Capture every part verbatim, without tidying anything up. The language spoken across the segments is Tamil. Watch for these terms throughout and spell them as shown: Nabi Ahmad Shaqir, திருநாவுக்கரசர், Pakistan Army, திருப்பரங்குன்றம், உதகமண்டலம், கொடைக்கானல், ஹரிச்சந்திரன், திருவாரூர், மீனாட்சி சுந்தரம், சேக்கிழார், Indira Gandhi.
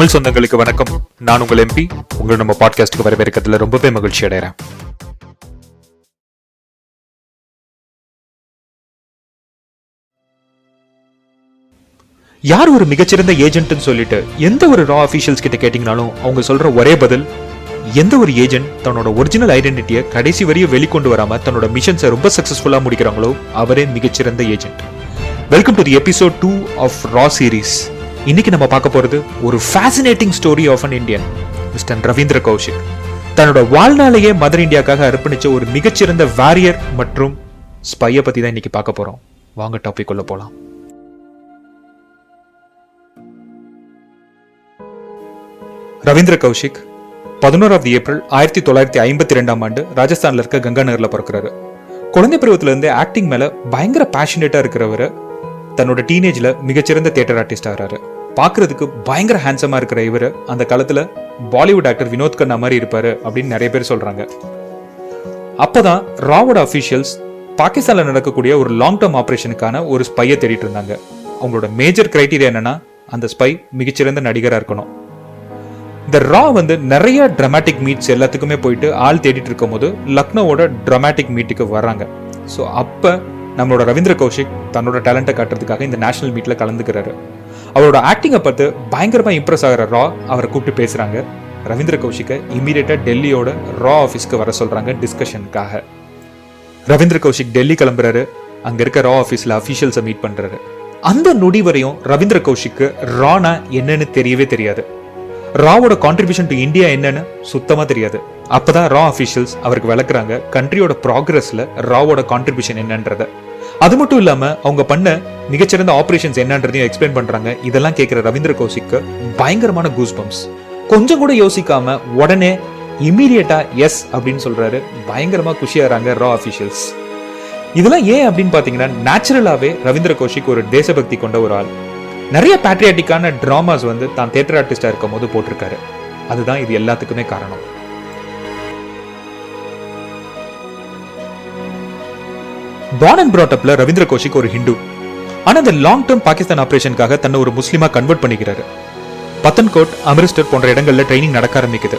தமிழ் சொந்தங்களுக்கு வணக்கம். நான் உங்கள் எம்பி. உங்களை நம்ம பாட்காஸ்டுக்கு வரவேற்கிறதுல ரொம்பவே மகிழ்ச்சி அடைகிறேன். யார் ஒரு மிகச்சிறந்த ஏஜென்ட்னு சொல்லிட்டு எந்த ஒரு ரா அஃபீஷியல்ஸ் கிட்ட கேட்டிங்கனாலும் அவங்க சொல்ற ஒரே பதில், எந்த ஒரு ஏஜென்ட் தன்னோட ஒரிஜினல் ஐடென்டிட்டியை கடைசி வரைய வெளிக்கொண்டு வராம தன்னோட மிஷன்ஸை ரொம்ப சக்சஸ்ஃபுல்லாக முடிக்கிறாங்களோ அவரே மிகச்சிறந்த agent. Welcome to the episode two of ரா சீரீஸ். இன்னைக்கு நம்ம பார்க்க போகிறது ஒரு fascinating story of an Indian, mister Ravindra Kaushik. தன்னோட வாழ்நாளையே மதர் இந்தியாக்காக அர்ப்பணித்த ஒரு மிகச்சிறந்த வாரியர் மற்றும் ஸ்பையை பற்றி தான் இன்னைக்கு பார்க்க போகிறோம். வாங்க டாபிக் உள்ள போகலாம். ரவீந்திர கௌஷிக் பதினோராவது ஏப்ரல் ஆயிரத்தி தொள்ளாயிரத்தி ஐம்பத்தி ரெண்டாம் ஆண்டு ராஜஸ்தானில் இருக்க கங்கா நகரில் பிறக்கிறாரு. குழந்தை பருவத்திலேருந்து ஆக்டிங் மேலே பயங்கர பேஷனேட்டாக இருக்கிறவர் தன்னோட டீனேஜ்ல மிகச்சிறந்த தியேட்டர் ஆர்டிஸ்ட் ஆகிறாரு. பார்க்கறதுக்கு பயங்கர ஹேண்ட்ஸமா இருக்கிற இவர் அந்த காலத்துல பாலிவுட் ஆக்டர் வினோத் கண்ணா மாதிரி இருப்பாரு அப்படின்னு நிறைய பேர் சொல்றாங்க. அப்பதான் ராவோட அஃபீஷியல்ஸ் பாகிஸ்தான்ல நடக்கக்கூடிய ஒரு லாங் டேர்ம் ஆப்ரேஷனுக்கான ஒரு ஸ்பையை தேடிட்டு இருந்தாங்க. அவங்களோட மேஜர் கிரைட்டீரியா என்னன்னா, அந்த ஸ்பை மிகச்சிறந்த நடிகராக இருக்கணும். இந்த ரா வந்து நிறைய டிராமாட்டிக் மீட்ஸ் எல்லாத்துக்குமே போயிட்டு ஆள் தேடிட்டு இருக்கும் போது லக்னோவோட டிராமாட்டிக் மீட்டுக்கு வர்றாங்க. ஸோ அப்போ நம்மளோட ரவீந்திர கௌஷிக் தன்னோட டேலண்ட்டை காட்டுறதுக்காக இந்த நேஷனல் மீட்டில் கலந்துக்கிறாரு. அவரோட ஆக்டிங்கை பார்த்து பயங்கரமாக இம்ப்ரெஸ் ஆகிற ரா அவரை கூப்பிட்டு பேசுகிறாங்க. ரவீந்திர கௌஷிக்கை இமீடியட்டாக டெல்லியோட ரா ஆஃபீஸ்க்கு வர சொல்கிறாங்க டிஸ்கஷனுக்காக. ரவீந்திர கௌஷிக் டெல்லி கிளம்புறாரு. அங்கே இருக்க ரா ஆஃபீஸில் அஃபீஷியல்ஸை மீட் பண்ணுறாரு. அந்த நொடி வரையும் ரவீந்திர கௌஷிக்கு ரானா என்னன்னு தெரியவே தெரியாது. ராவோட கான்ட்ரிபியூஷன் டு இந்தியா என்னன்னு சுத்தமாக தெரியாது. அப்போ தான் ரா அஃபீஷியல்ஸ் அவருக்கு விளக்குறாங்க கண்ட்ரியோட ப்ராக்ரஸில் ராவோட கான்ட்ரிபியூஷன் என்னன்றதை. அது மட்டும் இல்லாமல் அவங்க பண்ண மிகச்சிறந்த ஆப்ரேஷன்ஸ் என்னன்றதையும் எக்ஸ்பிளைன் பண்ணுறாங்க. இதெல்லாம் கேட்குற ரவீந்திர கௌஷிக்கு பயங்கரமான கூஸ்பம்ஸ். கொஞ்சம் கூட யோசிக்காம உடனே இமீடியட்டாக எஸ் அப்படின்னு சொல்கிறாரு. பயங்கரமாக குஷியாகிறாங்க ரா அஃபீஷியல்ஸ். இதெல்லாம் ஏன் அப்படின்னு பார்த்தீங்கன்னா, நேச்சுரலாகவே ரவீந்திர கௌஷிக் ஒரு தேசபக்தி கொண்ட ஒரு ஆள். நிறைய பேட்ரியாட்டிக்கான ட்ராமாஸ் வந்து தான் தியேட்டர் ஆர்டிஸ்டாக இருக்கும் போது போட்டிருக்காரு. அதுதான் இது எல்லாத்துக்குமே காரணம். பார்ன் அண்ட் பிராட் அப்ல ரவீந்திர கௌஷிக் ஒரு ஹிந்து. ஆனால் இந்த லாங் டேர்ம் பாகிஸ்தான் ஆப்ரேஷனுக்காக தன்னை ஒரு முஸ்லீமாக கன்வெர்ட் பண்ணிக்கிறாரு. பத்தன்கோட், அமிர்தசர் போன்ற இடங்களில் ட்ரைனிங் நடக்க ஆரம்பிக்குது.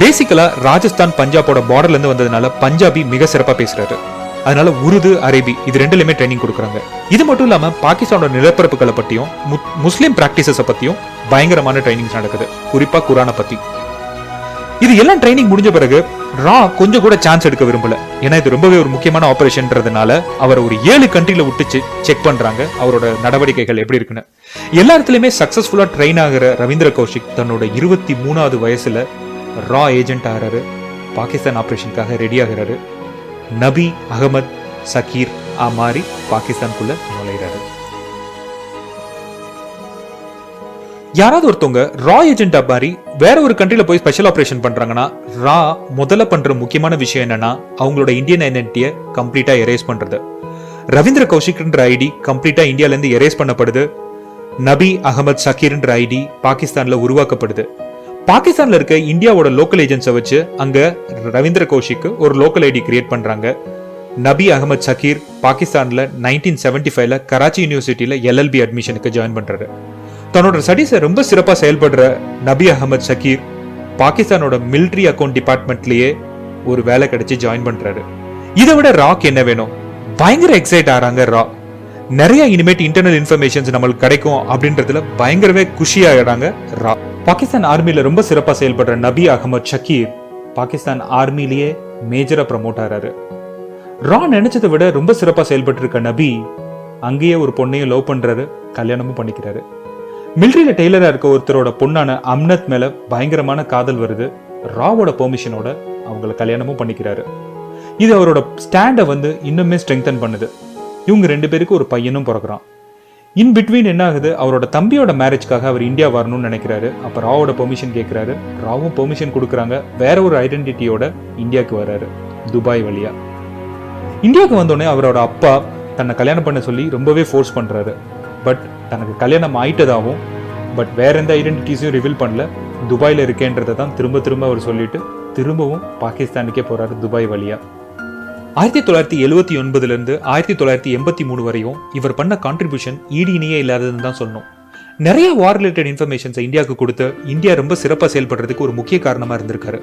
பேசிக்கலாக ராஜஸ்தான் பஞ்சாபோட பார்டர்லேருந்து வந்ததுனால பஞ்சாபி மிக சிறப்பாக பேசுகிறாரு. அதனால உருது, அரேபி இது ரெண்டுலையுமே ட்ரைனிங் கொடுக்குறாங்க. இது மட்டும் இல்லாமல் பாகிஸ்தானோட நிலப்பரப்புகளை பற்றியும் முஸ்லீம் ப்ராக்டிசஸை பற்றியும் பயங்கரமான ட்ரைனிங்ஸ் நடக்குது, குறிப்பாக குரானை பற்றி. இது எல்லாம் ட்ரைனிங் முடிஞ்ச பிறகு ரா கொஞ்சம் கூட சான்ஸ் எடுக்க விரும்பல. ஏன்னா இது ரொம்பவே ஒரு முக்கியமான ஆப்ரேஷன்றதுனால அவரை ஒரு ஏழு கண்ட்ரியில் விட்டு செக் பண்ணுறாங்க அவரோட நடவடிக்கைகள் எப்படி இருக்குன்னு. எல்லா இடத்துலையுமே சக்ஸஸ்ஃபுல்லாக ட்ரெயின் ஆகிற ரவீந்திர கௌஷிக் தன்னோட இருபத்தி மூணாவது வயசில் ரா ஏஜென்ட் ஆகிறாரு. பாகிஸ்தான் ஆப்ரேஷனுக்காக ரெடி ஆகிறாரு. நபி அகமத் ஷக்கீர் ஆ மாறி பாகிஸ்தானுக்குள்ள நுழைகிறாரு. யாராவது ஒருத்தவங்க ரா ஏஜென்ட் மாதிரி வேற ஒரு கண்ட்ரில போய் ஸ்பெஷல் ஆப்ரேஷன் பண்றாங்கன்னா ரா முதல்ல பண்ற முக்கியமான விஷயம் என்னன்னா, அவங்களோட இந்தியன் ஐடென்டிட்டியை கம்ப்ளீட்டா எரேஸ் பண்றது. ரவீந்திர கௌஷிக்ன்ற ஐடி கம்ப்ளீட்டா இந்தியால இருந்து எரேஸ் பண்ணப்படுது. நபி அகமத் ஷக்கீர்ன்ற ஐடி பாகிஸ்தான்ல உருவாக்கப்படுது. பாகிஸ்தான்ல இருக்க இந்தியாவோட லோக்கல் ஏஜென்ட்ஸை வச்சு அங்க ரவீந்திர கௌஷிக்கு ஒரு லோக்கல் ஐடி கிரியேட் பண்றாங்க. நபி அகமத் ஷக்கீர் பாகிஸ்தான்ல நைன்டீன் செவன்டி ஃபைவ்ல கராச்சி யூனிவர்சிட்டியில எல்எல்பி அட்மிஷனுக்கு ஜாயின் பண்றாரு. தன்னோட ஸ்டடீஸை ரொம்ப சிறப்பாக செயல்படுற நபி அகமத் ஷக்கீர் பாகிஸ்தானோட மிலிட்ரி அக்கௌண்ட் டிபார்ட்மெண்ட்லேயே ஒரு வேலை கிடைச்சி ஜாயின் பண்ணுறாரு. இதை விட ராக்கு என்ன வேணும்? பயங்கர எக்ஸைட் ஆகிறாங்க ரா. நிறைய இனிமேட் இன்டர்னல் இன்ஃபர்மேஷன்ஸ் நம்மளுக்கு கிடைக்கும் அப்படின்றதுல பயங்கரவே குஷியாகிடுறாங்க ரா. பாகிஸ்தான் ஆர்மியில் ரொம்ப சிறப்பாக செயல்படுற நபி அகமத் ஷக்கீர் பாகிஸ்தான் ஆர்மிலேயே மேஜராக ப்ரமோட் ஆகிறாரு. ரா நினைச்சதை விட ரொம்ப சிறப்பாக செயல்பட்டு இருக்க நபி அங்கேயே ஒரு பொண்ணையும் லவ் பண்ணுறாரு, கல்யாணமும் பண்ணிக்கிறாரு. மிலிட்ரியில் டெய்லராக இருக்க ஒருத்தரோட பொண்ணான அம்னத் மேலே பயங்கரமான காதல் வருது. ராவோட பெர்மிஷனோட அவங்கள கல்யாணமும் பண்ணிக்கிறாரு. இது அவரோட ஸ்டாண்டை வந்து இன்னுமே ஸ்ட்ரெங்தன் பண்ணுது. இவங்க ரெண்டு பேருக்கு ஒரு பையனும் பிறக்கிறான். இன் பிட்வீன் என்ன ஆகுது, அவரோட தம்பியோட மேரேஜ்க்காக அவர் இந்தியா வரணும்னு நினைக்கிறாரு. அப்போ ராவோட பெர்மிஷன் கேட்குறாரு. ராவும் பெர்மிஷன் கொடுக்குறாங்க. வேற ஒரு ஐடென்டிட்டியோட இந்தியாவுக்கு வர்றாரு துபாய் வழியா. இந்தியாவுக்கு வந்தோடனே அவரோட அப்பா தன்னை கல்யாணம் பண்ண சொல்லி ரொம்பவே ஃபோர்ஸ் பண்ணுறாரு. பட் தனக்கு கல்யாணம் ஆயிட்டதாகவும் பட் வேற எந்த ஐடென்டிட்டிஸையும் ரிவீல் பண்ணல, துபாயில் இருக்கேன்றதை தான் திரும்ப திரும்ப அவர் சொல்லிட்டு திரும்பவும் பாகிஸ்தானுக்கே போறாரு துபாய் வழியா. ஆயிரத்தி தொள்ளாயிரத்தி எழுவத்தி ஒன்பதுலேருந்து ஆயிரத்தி தொள்ளாயிரத்தி எண்பத்தி மூணு வரையும் இவர் பண்ண கான்ட்ரிபியூஷன் ஈடினியே இல்லாததுன்னு தான் சொல்லணும். நிறைய வார் ரிலேட்டட் இன்ஃபர்மேஷன்ஸை இந்தியாவுக்கு கொடுத்து இந்தியா ரொம்ப சிறப்பாக செயல்படுறதுக்கு ஒரு முக்கிய காரணமாக இருந்திருக்காரு.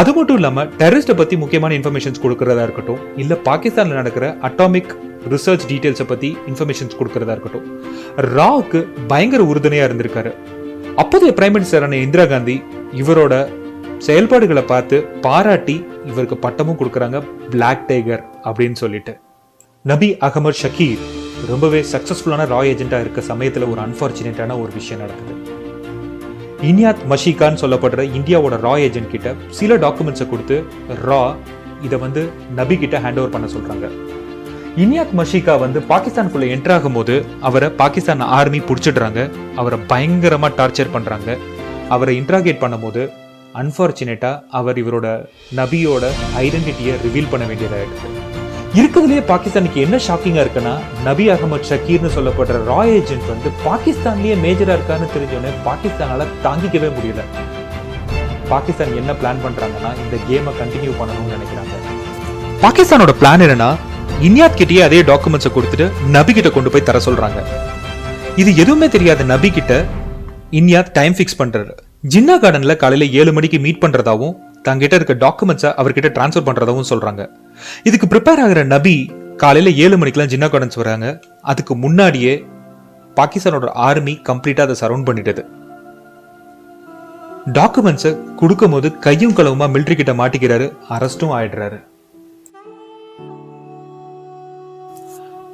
அது மட்டும் இல்லாமல் டெரரிஸ்ட்டை பற்றி முக்கியமான இன்ஃபர்மேஷன்ஸ் கொடுக்குறதா இருக்கட்டும், இல்லை பாகிஸ்தானில் நடக்கிற அட்டாமிக் ரிசர்ச் டீட்டெயில்ஸை பற்றி இன்ஃபர்மேஷன்ஸ் கொடுக்குறதா இருக்கட்டும், ராவுக்கு பயங்கர உறுதுணையாக இருந்திருக்காரு. அப்போதைய பிரைம் மினிஸ்டரான இந்திரா காந்தி இவரோட செயல்பாடுகளை பார்த்து பாராட்டி இவருக்கு பட்டமும் கொடுக்குறாங்க, பிளாக் டைகர் அப்படின்னு சொல்லிட்டு. நபி அகமது ஷக்கீர் ரொம்பவே சக்ஸஸ்ஃபுல்லான ரா ஏஜென்ட்டாக இருக்க சமயத்தில் ஒரு அன்ஃபார்ச்சுனேட்டான ஒரு விஷயம் நடக்குது. இனியாத் மஷி கான் சொல்லப்படுற இந்தியாவோட ரா ஏஜென்ட் கிட்ட சில டாக்குமெண்ட்ஸை கொடுத்து ரா இதை வந்து நபி கிட்ட ஹேண்ட் ஓவர் பண்ண சொல்கிறாங்க. இனியாத் மஷிகா வந்து பாகிஸ்தானுக்குள்ளே என்ட்ராகும் போது அவரை பாகிஸ்தான் ஆர்மி பிடிச்சிடுறாங்க, அவரை பயங்கரமாக டார்ச்சர் பண்ணுறாங்க. அவரை இன்ட்ராகேட் பண்ணும்போது அன்ஃபார்ச்சுனேட்டாக அவர் இவரோட நபியோட ஐடென்டிட்டியை ரிவீல் பண்ண வேண்டியதாக இருக்குது. இருக்கிறதுலேயே பாகிஸ்தானுக்கு என்ன ஷாக்கிங்காக இருக்குன்னா, நபி அகமது ஷக்கீர்னு சொல்லப்படுற ரா ஏஜென்ட் வந்து பாகிஸ்தான்லேயே மேஜராக இருக்கான்னு தெரிஞ்சோடனே பாகிஸ்தானால் தாங்கிக்கவே முடியல. பாகிஸ்தான் என்ன பிளான் பண்ணுறாங்கன்னா, இந்த கேமை கண்டினியூ பண்ணணும்னு நினைக்கிறாங்க. பாகிஸ்தானோட பிளான் என்னன்னா, இனியாத் கிட்டேயே அதே டாக்குமெண்ட்ஸை கொடுத்துட்டு நபி கிட்ட கொண்டு போய் தர சொல்கிறாங்க. இது எதுவுமே தெரியாத நபி கிட்ட இனியாத் டைம் ஃபிக்ஸ் பண்ணுறாரு. ஜின்னா கார்டனில் காலையில் ஏழு மணிக்கு மீட் பண்ணுறதாவும் தங்கிட்ட இருக்க டாக்குமெண்ட்ஸை அவர்கிட்ட டிரான்ஸ்ஃபர் பண்ணுறதாவும் சொல்கிறாங்க. இதுக்கு ப்ரிப்பேர் ஆகிற நபி காலையில் ஏழு மணிக்கெலாம் ஜின்னா கார்டன்ஸ் வராங்க. அதுக்கு முன்னாடியே பாகிஸ்தானோட ஆர்மி கம்ப்ளீட்டாக அதை சரவுண்ட் பண்ணிடுது. டாக்குமெண்ட்ஸை கொடுக்கும் போது கையும் களவுமா மிலிட்ரி கிட்ட மாட்டிக்கிறாரு, அரெஸ்ட்டும் ஆயிடுறாரு.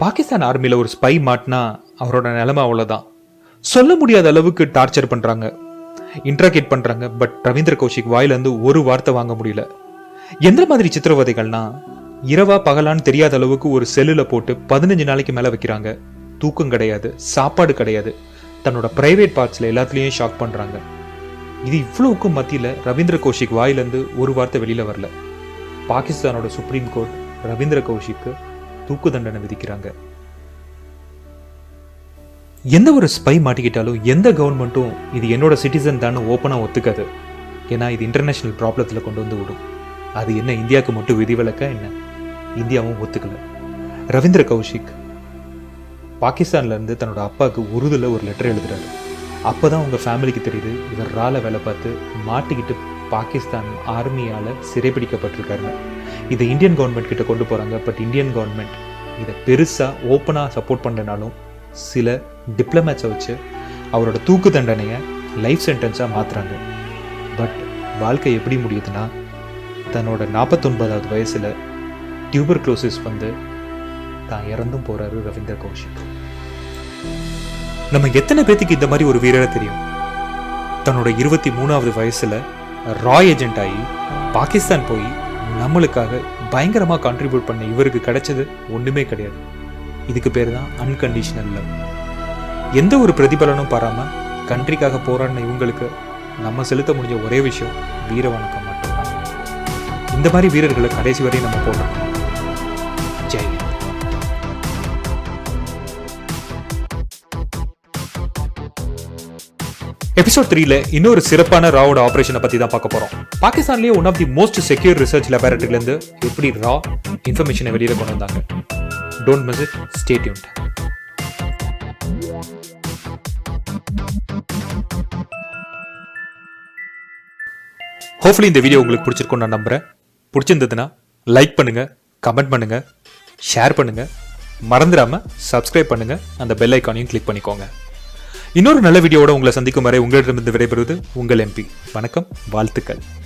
பாகிஸ்தான் ஆர்மியில் ஒரு ஸ்பை மாட்டினா அவரோட நிலைமை அவ்வளோதான். சொல்ல முடியாத அளவுக்கு டார்ச்சர் பண்ணுறாங்க, இன்ட்ராகேட் பண்ணுறாங்க. பட் ரவீந்திர கௌஷிக் வாயிலேருந்து ஒரு வார்த்தை வாங்க முடியல. எந்த மாதிரி சித்திரவதைகள்னா, இரவா பகலான்னு தெரியாத அளவுக்கு ஒரு செல்லில் போட்டு பதினஞ்சு நாளைக்கு மேலே வைக்கிறாங்க. தூக்கம் கிடையாது, சாப்பாடு கிடையாது, தன்னோட ப்ரைவேட் பார்ட்ஸில் எல்லாத்துலேயும் ஷாக் பண்ணுறாங்க. இது இவ்வளோவுக்கும் மத்தியில் ரவீந்திர கௌஷிக் வாயிலேருந்து ஒரு வார்த்தை வெளியில் வரல. பாகிஸ்தானோட சுப்ரீம் கோர்ட் ரவீந்திர கௌஷிக்கு தூக்கு தண்டனை விதிக்கிறாங்க. எந்த ஒரு ஸ்பை மாட்டிக்கிட்டாலும் எந்த கவர்மெண்ட்டும் இது என்னோட சிட்டிசன் தான் ஓப்பனாக ஒத்துக்காது. ஏன்னா இது இன்டர்நேஷனல் ப்ராப்ளத்தில் கொண்டு வந்து விடும். அது என்ன இந்தியாவுக்கு மட்டும் விதிவிலக்க என்ன? இந்தியாவும் ஒத்துக்கல. ரவீந்திர கௌஷிக் பாகிஸ்தான்லேருந்து தன்னோட அப்பாவுக்கு உருதுல ஒரு லெட்டர் எழுதுறாரு. அப்போ தான் உங்கள் ஃபேமிலிக்கு தெரியுது இவர் ராலை வேலை பார்த்து மாட்டிக்கிட்டு பாகிஸ்தான் ஆர்மியால் சிறைப்பிடிக்கப்பட்டிருக்காங்க. இதை இந்தியன் கவர்மெண்ட் கிட்ட கொண்டு போகிறாங்க. பட் இந்தியன் கவர்மெண்ட் இதை பெருசாக ஓப்பனாக சப்போர்ட் பண்ணனாலும் சில டிப்ளமேட்ஸை வச்சு அவரோட தூக்கு தண்டனையை லைஃப் சென்டென்ஸாக மாற்றுறாங்க. பட் வாழ்க்கை எப்படி முடியுதுன்னா, தன்னோட நாற்பத்தொன்பதாவது வயசில் டியூபர் க்ளோசிஸ் வந்து தான் இறந்தும் போகிறாரு ரவீந்திர கௌஷிக். நம்ம எத்தனை பேத்துக்கு இந்த மாதிரி ஒரு வீரரை தெரியும்? தன்னோட இருபத்தி மூணாவது வயசில் ரா ஏஜென்ட் ஆகி பாகிஸ்தான் போய் நம்மளுக்காக பயங்கரமாக கான்ட்ரிபியூட் பண்ண இவருக்கு கிடைச்சது ஒன்றுமே கிடையாது. இதுக்கு பேர் தான் அன்கண்டிஷனல் லவ். எந்த ஒரு பிரதிபலனும் பாராமல் கண்ட்ரிக்காக போராடின இவங்களுக்கு நம்ம செலுத்த முடிஞ்ச ஒரே விஷயம் வீர வணக்கம் மட்டும்தான். இந்த மாதிரி வீரர்களை கடைசி வரையும் நம்ம போடுறோம். ஜெய் ஹிந்த். எபிசோட் த்ரீல இன்னொரு சிறப்பான ராவோட ஆபரேஷனை பற்றி தான் பார்க்க போகிறோம். பாகிஸ்தான்லேயே one of the most secure research லேபரேட்டரிலேருந்து எப்படி ரா இன்ஃபர்மேஷனை வெளியில் கொண்டு வந்தாங்க. Don't miss it. Stay tuned. Hopefully இந்த வீடியோ உங்களுக்கு பிடிச்சிருக்கும் நான் நம்புகிறேன். பிடிச்சிருந்ததுன்னா லைக் பண்ணுங்கள், கமெண்ட் பண்ணுங்கள், ஷேர் பண்ணுங்கள், மறந்துடாமல் சப்ஸ்கிரைப் பண்ணுங்கள், அந்த பெல் ஐக்கானையும் கிளிக் பண்ணிக்கோங்க. இன்னொரு நல்ல வீடியோவோட உங்களை சந்திக்கும் வரை உங்களிடமிருந்து விடைபெறுவது உங்கள் எம்பி. வணக்கம், வாழ்த்துக்கள்.